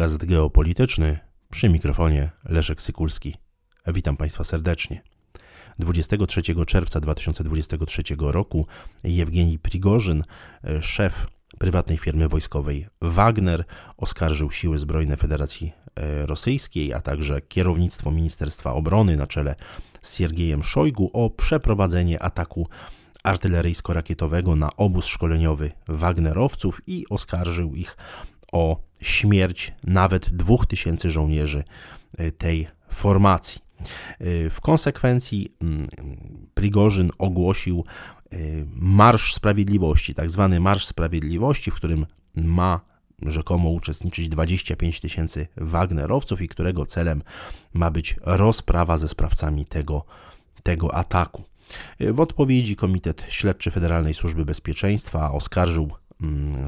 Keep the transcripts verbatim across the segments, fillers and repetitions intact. Gazet Geopolityczny, przy mikrofonie Leszek Sykulski. Witam Państwa serdecznie. dwudziestego trzeciego czerwca dwa tysiące dwudziestego trzeciego roku Jewgienij Prigożyn, szef prywatnej firmy wojskowej Wagner, oskarżył Siły Zbrojne Federacji Rosyjskiej, a także kierownictwo Ministerstwa Obrony na czele z Siergiejem Szojgu o przeprowadzenie ataku artyleryjsko-rakietowego na obóz szkoleniowy Wagnerowców i oskarżył ich o śmierć nawet dwóch tysięcy żołnierzy tej formacji. W konsekwencji Prigożyn ogłosił Marsz Sprawiedliwości, tak zwany Marsz Sprawiedliwości, w którym ma rzekomo uczestniczyć dwadzieścia pięć tysięcy Wagnerowców i którego celem ma być rozprawa ze sprawcami tego, tego ataku. W odpowiedzi Komitet Śledczy Federalnej Służby Bezpieczeństwa oskarżył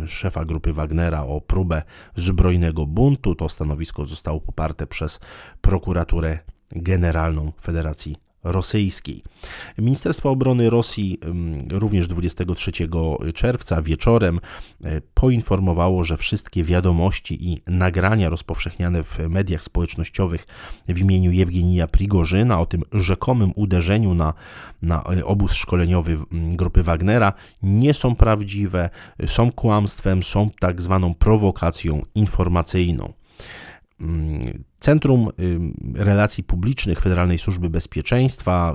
szefa grupy Wagnera o próbę zbrojnego buntu. To stanowisko zostało poparte przez Prokuraturę Generalną Federacji Rosyjskiej. Ministerstwo Obrony Rosji również dwudziestego trzeciego czerwca wieczorem poinformowało, że wszystkie wiadomości i nagrania rozpowszechniane w mediach społecznościowych w imieniu Jewgienija Prigożyna o tym rzekomym uderzeniu na, na obóz szkoleniowy grupy Wagnera nie są prawdziwe, są kłamstwem, są tak zwaną prowokacją informacyjną. Centrum Relacji Publicznych Federalnej Służby Bezpieczeństwa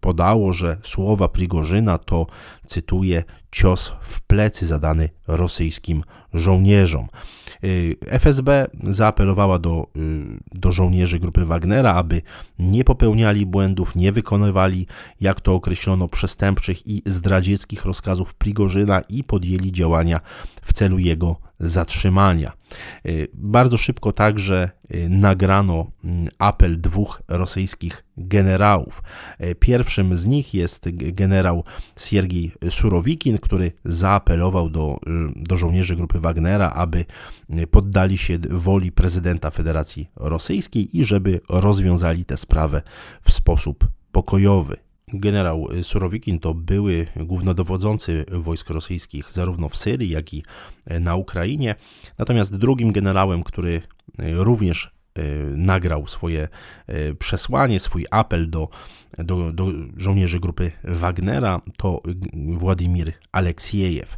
podało, że słowa Prigożyna to, cytuję, cios w plecy zadany rosyjskim żołnierzom. F S B zaapelowała do, do żołnierzy grupy Wagnera, aby nie popełniali błędów, nie wykonywali, jak to określono, przestępczych i zdradzieckich rozkazów Prigożyna i podjęli działania w celu jego zatrzymania. Bardzo szybko także nagrano apel dwóch rosyjskich generałów. Pierwszym z nich jest generał Siergiej Surowikin, który zaapelował do, do żołnierzy grupy Wagnera, aby poddali się woli prezydenta Federacji Rosyjskiej i żeby rozwiązali tę sprawę w sposób pokojowy. Generał Surowikin to były głównodowodzący wojsk rosyjskich zarówno w Syrii, jak i na Ukrainie. Natomiast drugim generałem, który również nagrał swoje przesłanie, swój apel do, do, do żołnierzy grupy Wagnera, to Władimir Aleksiejew.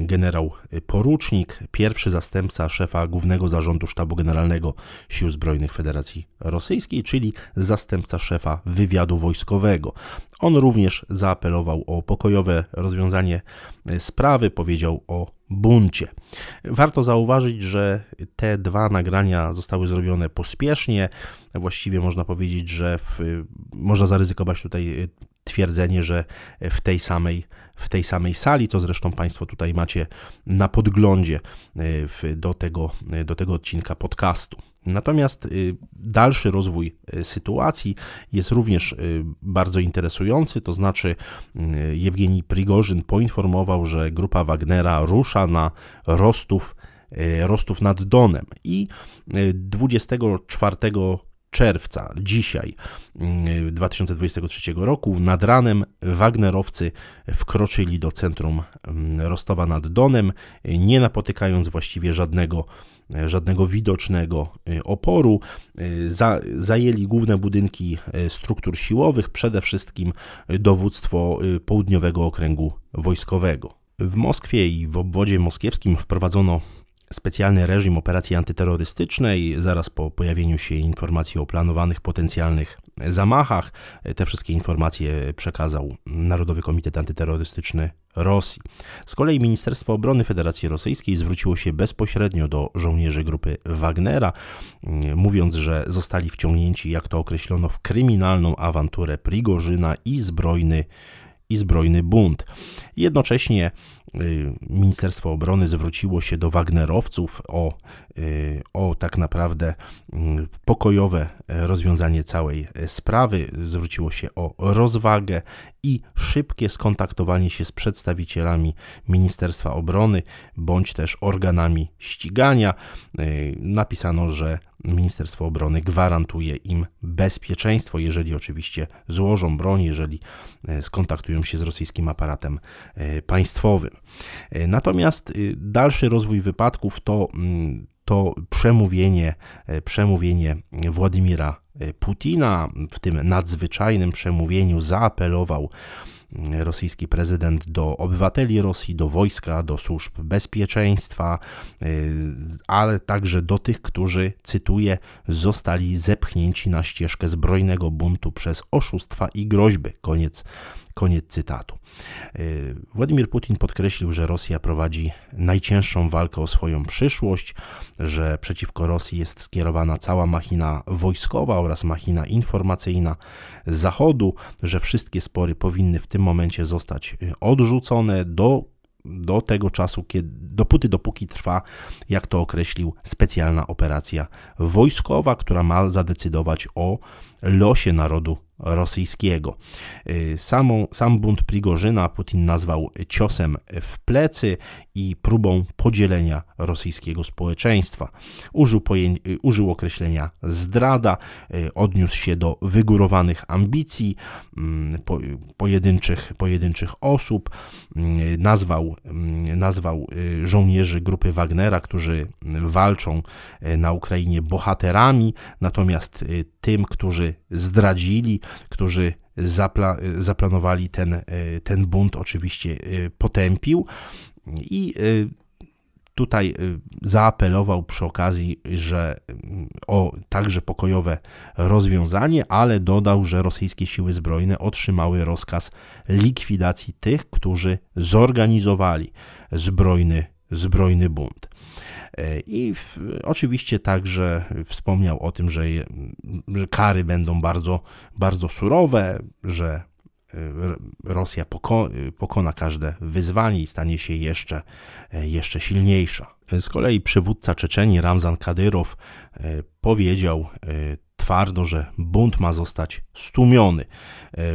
Generał porucznik, pierwszy zastępca szefa Głównego Zarządu Sztabu Generalnego Sił Zbrojnych Federacji Rosyjskiej, czyli zastępca szefa wywiadu wojskowego. On również zaapelował o pokojowe rozwiązanie sprawy, powiedział o buncie. Warto zauważyć, że te dwa nagrania zostały zrobione pospiesznie. Właściwie można powiedzieć, że w, można zaryzykować tutaj twierdzenie, że w tej samej, w tej samej sali, co zresztą Państwo tutaj macie na podglądzie w, do tego, do tego odcinka podcastu. Natomiast dalszy rozwój sytuacji jest również bardzo interesujący, to znaczy Jewgienij Prigożyn poinformował, że grupa Wagnera rusza na Rostów, Rostów nad Donem i dwudziestego czwartego czerwca, dzisiaj dwa tysiące dwudziestego trzeciego roku, nad ranem Wagnerowcy wkroczyli do centrum Rostowa nad Donem, nie napotykając właściwie żadnego, żadnego widocznego oporu. Za, zajęli główne budynki struktur siłowych, przede wszystkim dowództwo Południowego Okręgu Wojskowego. W Moskwie i w obwodzie moskiewskim wprowadzono specjalny reżim operacji antyterrorystycznej. Zaraz po pojawieniu się informacji o planowanych potencjalnych zamachach, te wszystkie informacje przekazał Narodowy Komitet Antyterrorystyczny Rosji. Z kolei Ministerstwo Obrony Federacji Rosyjskiej zwróciło się bezpośrednio do żołnierzy grupy Wagnera, mówiąc, że zostali wciągnięci, jak to określono, w kryminalną awanturę Prigożyna i zbrojny i zbrojny bunt. Jednocześnie Ministerstwo Obrony zwróciło się do Wagnerowców o, o tak naprawdę pokojowe rozwiązanie całej sprawy, zwróciło się o rozwagę i szybkie skontaktowanie się z przedstawicielami Ministerstwa Obrony bądź też organami ścigania. Napisano, że Ministerstwo Obrony gwarantuje im bezpieczeństwo, jeżeli oczywiście złożą broń, jeżeli skontaktują się z rosyjskim aparatem państwowym. Natomiast dalszy rozwój wypadków to to przemówienie, przemówienie Władimira Putina. W tym nadzwyczajnym przemówieniu zaapelował rosyjski prezydent do obywateli Rosji, do wojska, do służb bezpieczeństwa, ale także do tych, którzy, cytuję, zostali zepchnięci na ścieżkę zbrojnego buntu przez oszustwa i groźby. Koniec, koniec cytatu. Władimir Putin podkreślił, że Rosja prowadzi najcięższą walkę o swoją przyszłość, że przeciwko Rosji jest skierowana cała machina wojskowa oraz machina informacyjna Zachodu, że wszystkie spory powinny w tym momencie zostać odrzucone do, do tego czasu, kiedy, dopóty dopóki trwa, jak to określił, specjalna operacja wojskowa, która ma zadecydować o losie narodu rosyjskiego. Samą, sam bunt Prigożyna Putin nazwał ciosem w plecy i próbą podzielenia rosyjskiego społeczeństwa. Użył, pojęć, użył określenia zdrada, odniósł się do wygórowanych ambicji po, pojedynczych, pojedynczych osób, nazwał, nazwał żołnierzy grupy Wagnera, którzy walczą na Ukrainie, bohaterami, natomiast tym, którzy zdradzili, którzy zapla- zaplanowali ten, ten bunt, oczywiście potępił i tutaj zaapelował przy okazji, że o także pokojowe rozwiązanie, ale dodał, że rosyjskie siły zbrojne otrzymały rozkaz likwidacji tych, którzy zorganizowali zbrojny, zbrojny bunt. I w, oczywiście także wspomniał o tym, że, je, że kary będą bardzo, bardzo surowe, że Rosja poko, pokona każde wyzwanie i stanie się jeszcze, jeszcze silniejsza. Z kolei przywódca Czeczenii Ramzan Kadyrow powiedział twardo, że bunt ma zostać stłumiony,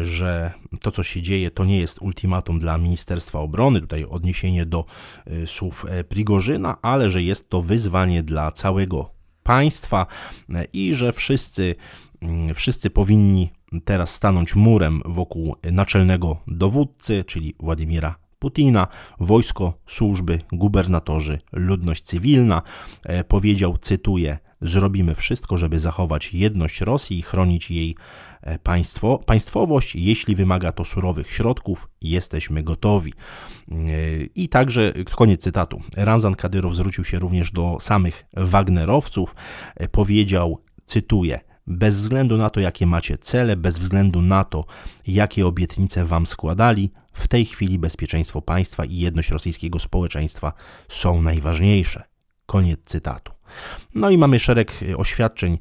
że to, co się dzieje, to nie jest ultimatum dla Ministerstwa Obrony, tutaj odniesienie do słów Prigożyna, ale że jest to wyzwanie dla całego państwa i że wszyscy, wszyscy powinni teraz stanąć murem wokół naczelnego dowódcy, czyli Władimira Putina, wojsko, służby, gubernatorzy, ludność cywilna. Powiedział, cytuję, zrobimy wszystko, żeby zachować jedność Rosji i chronić jej państwo, państwowość. Jeśli wymaga to surowych środków, jesteśmy gotowi. I także, koniec cytatu, Ramzan Kadyrow zwrócił się również do samych Wagnerowców. Powiedział, cytuję, bez względu na to, jakie macie cele, bez względu na to, jakie obietnice wam składali, w tej chwili bezpieczeństwo państwa i jedność rosyjskiego społeczeństwa są najważniejsze. Koniec cytatu. No i mamy szereg oświadczeń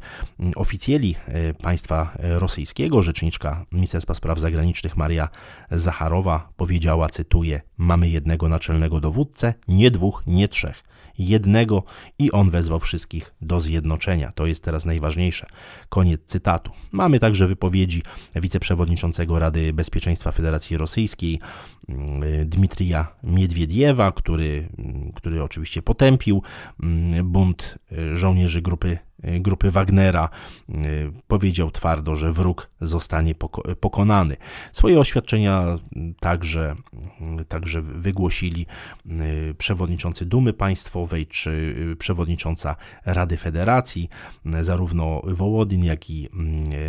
oficjeli państwa rosyjskiego. Rzeczniczka Ministerstwa Spraw Zagranicznych Maria Zacharowa powiedziała, cytuję, mamy jednego naczelnego dowódcę, nie dwóch, nie trzech. Jednego i on wezwał wszystkich do zjednoczenia. To jest teraz najważniejsze. Koniec cytatu. Mamy także wypowiedzi wiceprzewodniczącego Rady Bezpieczeństwa Federacji Rosyjskiej Dmitrija Miedwiediewa, który, który oczywiście potępił bunt żołnierzy grupy grupy Wagnera, powiedział twardo, że wróg zostanie pokonany. Swoje oświadczenia także, także wygłosili przewodniczący Dumy Państwowej czy przewodnicząca Rady Federacji. Zarówno Wołodin, jak i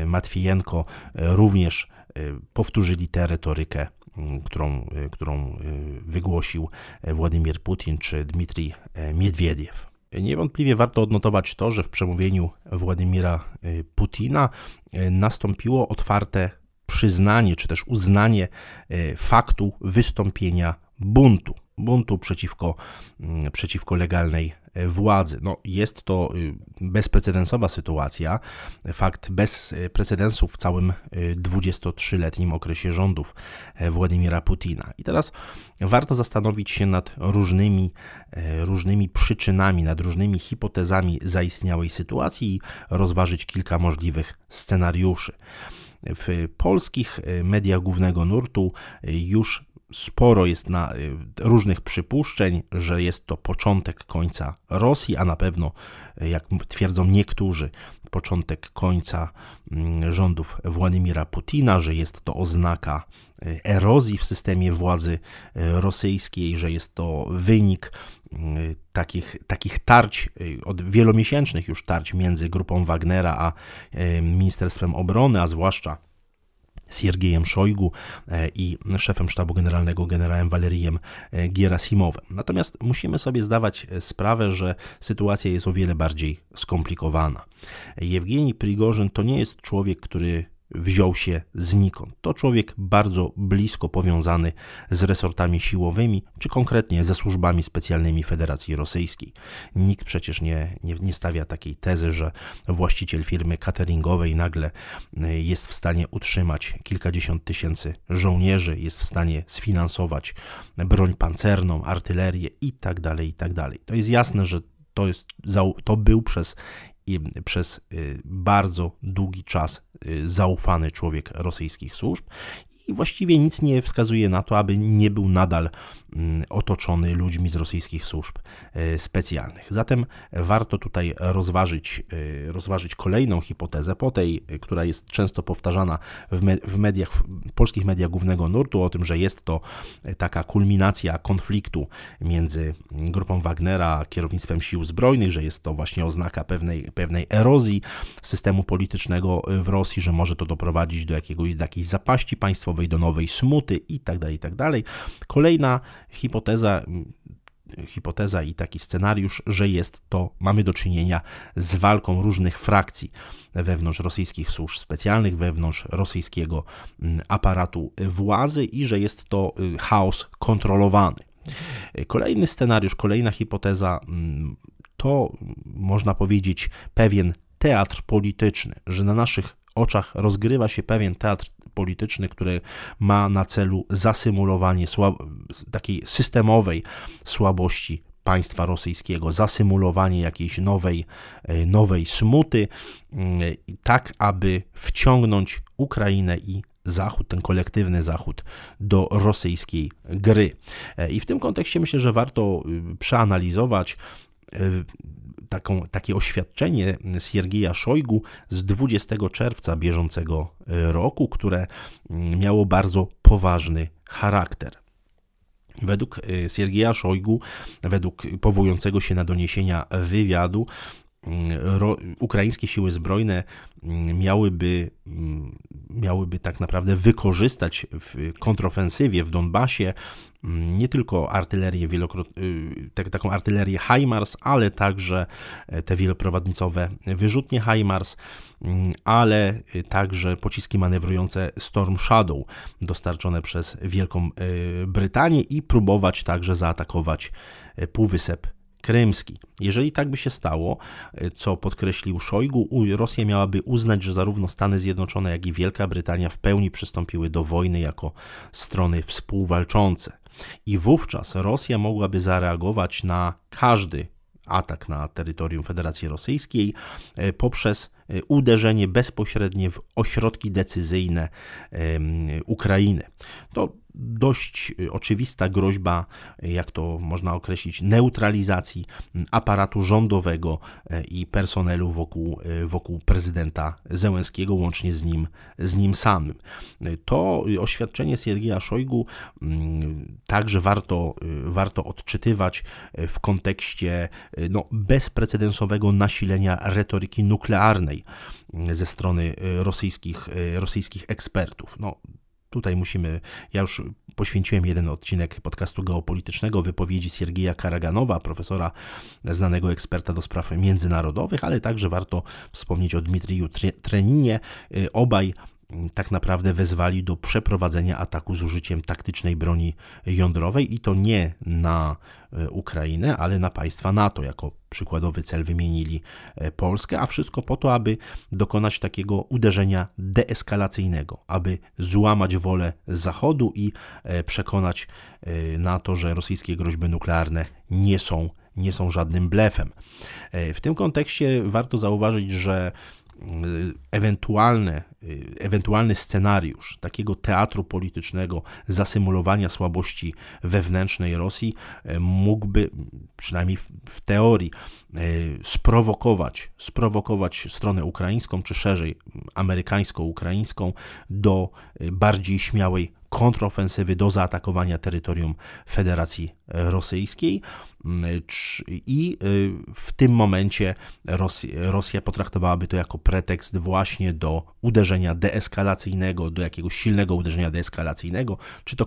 Matwijenko również powtórzyli tę retorykę, którą, którą wygłosił Władimir Putin czy Dmitrij Miedwiediew. Niewątpliwie warto odnotować to, że w przemówieniu Władimira Putina nastąpiło otwarte przyznanie czy też uznanie faktu wystąpienia buntu. Buntu przeciwko, przeciwko legalnej władzy. No, jest to bezprecedensowa sytuacja, fakt bez precedensu w całym dwudziestotrzyletnim okresie rządów Władimira Putina. I teraz warto zastanowić się nad różnymi, różnymi przyczynami, nad różnymi hipotezami zaistniałej sytuacji i rozważyć kilka możliwych scenariuszy. W polskich mediach głównego nurtu już sporo jest na różnych przypuszczeń, że jest to początek końca Rosji, a na pewno, jak twierdzą niektórzy, początek końca rządów Władimira Putina, że jest to oznaka erozji w systemie władzy rosyjskiej, że jest to wynik takich, takich tarć, od wielomiesięcznych już tarć między grupą Wagnera a Ministerstwem Obrony, a zwłaszcza Siergiejem Szojgu i szefem sztabu generalnego generałem Walerijem Gierasimowem. Natomiast musimy sobie zdawać sprawę, że sytuacja jest o wiele bardziej skomplikowana. Jewgienij Prigożyn to nie jest człowiek, który wziął się znikąd. To człowiek bardzo blisko powiązany z resortami siłowymi, czy konkretnie ze służbami specjalnymi Federacji Rosyjskiej. Nikt przecież nie, nie, nie stawia takiej tezy, że właściciel firmy cateringowej nagle jest w stanie utrzymać kilkadziesiąt tysięcy żołnierzy, jest w stanie sfinansować broń pancerną, artylerię itd., itd. To jest jasne, że to, jest, to był przez I przez bardzo długi czas zaufany człowiek rosyjskich służb i właściwie nic nie wskazuje na to, aby nie był nadal otoczony ludźmi z rosyjskich służb specjalnych. Zatem warto tutaj rozważyć, rozważyć kolejną hipotezę, po tej, która jest często powtarzana w, me, w mediach, w polskich mediach głównego nurtu, o tym, że jest to taka kulminacja konfliktu między grupą Wagnera a kierownictwem sił zbrojnych, że jest to właśnie oznaka pewnej, pewnej erozji systemu politycznego w Rosji, że może to doprowadzić do jakiegoś, do jakiejś zapaści państwowej, do nowej smuty itd., itd. Kolejna Hipoteza, hipoteza i taki scenariusz, że jest to, mamy do czynienia z walką różnych frakcji wewnątrz rosyjskich służb specjalnych, wewnątrz rosyjskiego aparatu władzy i że jest to chaos kontrolowany. Kolejny scenariusz, kolejna hipoteza to, można powiedzieć, pewien teatr polityczny, że na naszych oczach rozgrywa się pewien teatr polityczny, który ma na celu zasymulowanie słab- takiej systemowej słabości państwa rosyjskiego, zasymulowanie jakiejś nowej, nowej smuty, tak aby wciągnąć Ukrainę i Zachód, ten kolektywny Zachód do rosyjskiej gry. I w tym kontekście myślę, że warto przeanalizować Taką, takie oświadczenie Siergieja Szojgu z dwudziestego czerwca bieżącego roku, które miało bardzo poważny charakter. Według Siergieja Szojgu, według powołującego się na doniesienia wywiadu, Ro, ukraińskie siły zbrojne miałyby, miałyby tak naprawdę wykorzystać w kontrofensywie w Donbasie nie tylko artylerię tak, taką artylerię HIMARS, ale także te wieloprowadnicowe wyrzutnie HIMARS, ale także pociski manewrujące Storm Shadow dostarczone przez Wielką Brytanię i próbować także zaatakować Półwysep Krymski. Jeżeli tak by się stało, co podkreślił Szojgu, Rosja miałaby uznać, że zarówno Stany Zjednoczone, jak i Wielka Brytania w pełni przystąpiły do wojny jako strony współwalczące. I wówczas Rosja mogłaby zareagować na każdy atak na terytorium Federacji Rosyjskiej poprzez uderzenie bezpośrednie w ośrodki decyzyjne Ukrainy. To dość oczywista groźba, jak to można określić, neutralizacji aparatu rządowego i personelu wokół, wokół prezydenta Zełenskiego, łącznie z nim, z nim samym. To oświadczenie Siergieja Szojgu także warto, warto odczytywać w kontekście no, bezprecedensowego nasilenia retoryki nuklearnej ze strony rosyjskich, rosyjskich ekspertów. No, Tutaj musimy, ja już poświęciłem jeden odcinek podcastu geopolitycznego wypowiedzi Siergija Karaganowa, profesora, znanego eksperta do spraw międzynarodowych, ale także warto wspomnieć o Dmitriju Treninie. Obaj tak naprawdę wezwali do przeprowadzenia ataku z użyciem taktycznej broni jądrowej i to nie na Ukrainę, ale na państwa NATO. Jako przykładowy cel wymienili Polskę, a wszystko po to, aby dokonać takiego uderzenia deeskalacyjnego, aby złamać wolę Zachodu i przekonać NATO, że rosyjskie groźby nuklearne nie są, nie są żadnym blefem. W tym kontekście warto zauważyć, że ewentualne ewentualny scenariusz takiego teatru politycznego, zasymulowania słabości wewnętrznej Rosji mógłby, przynajmniej w teorii, sprowokować, sprowokować stronę ukraińską, czy szerzej amerykańsko-ukraińską, do bardziej śmiałej kontrofensywy, do zaatakowania terytorium Federacji Rosyjskiej i w tym momencie Rosja, Rosja potraktowałaby to jako pretekst właśnie do uderzenia deeskalacyjnego, do jakiegoś silnego uderzenia deeskalacyjnego, czy to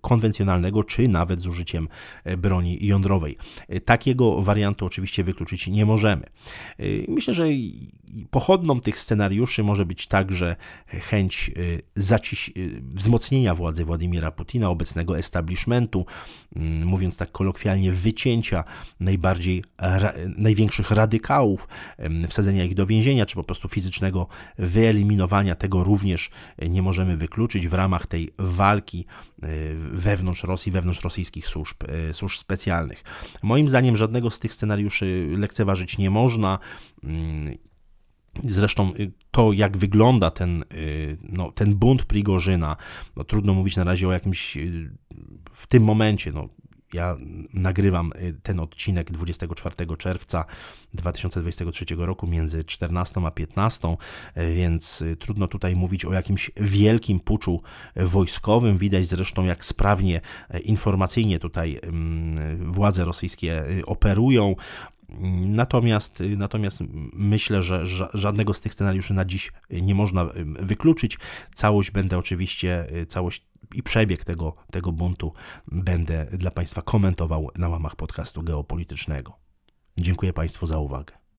konwencjonalnego, czy nawet z użyciem broni jądrowej. Takiego wariantu oczywiście wykluczyć nie możemy. Myślę, że pochodną tych scenariuszy może być także chęć zaciś... wzmocnienia władzy Władimira Putina, obecnego establishmentu, mówiąc tak kolokwialnie, wycięcia najbardziej, ra, największych radykałów, wsadzenia ich do więzienia, czy po prostu fizycznego wyeliminowania. Tego również nie możemy wykluczyć w ramach tej walki wewnątrz Rosji, wewnątrz rosyjskich służb, służb specjalnych. Moim zdaniem żadnego z tych scenariuszy lekceważyć nie można. Zresztą to, jak wygląda ten, no, ten bunt Prigożyna, no, trudno mówić na razie o jakimś w tym momencie, no, ja nagrywam ten odcinek dwudziestego czwartego czerwca dwa tysiące dwudziestego trzeciego roku między czternastą a piętnastą, więc trudno tutaj mówić o jakimś wielkim puczu wojskowym. Widać zresztą, jak sprawnie informacyjnie tutaj władze rosyjskie operują. Natomiast, natomiast myślę, że żadnego z tych scenariuszy na dziś nie można wykluczyć. Całość będę oczywiście, całość i przebieg tego, tego buntu będę dla Państwa komentował na łamach podcastu geopolitycznego. Dziękuję Państwu za uwagę.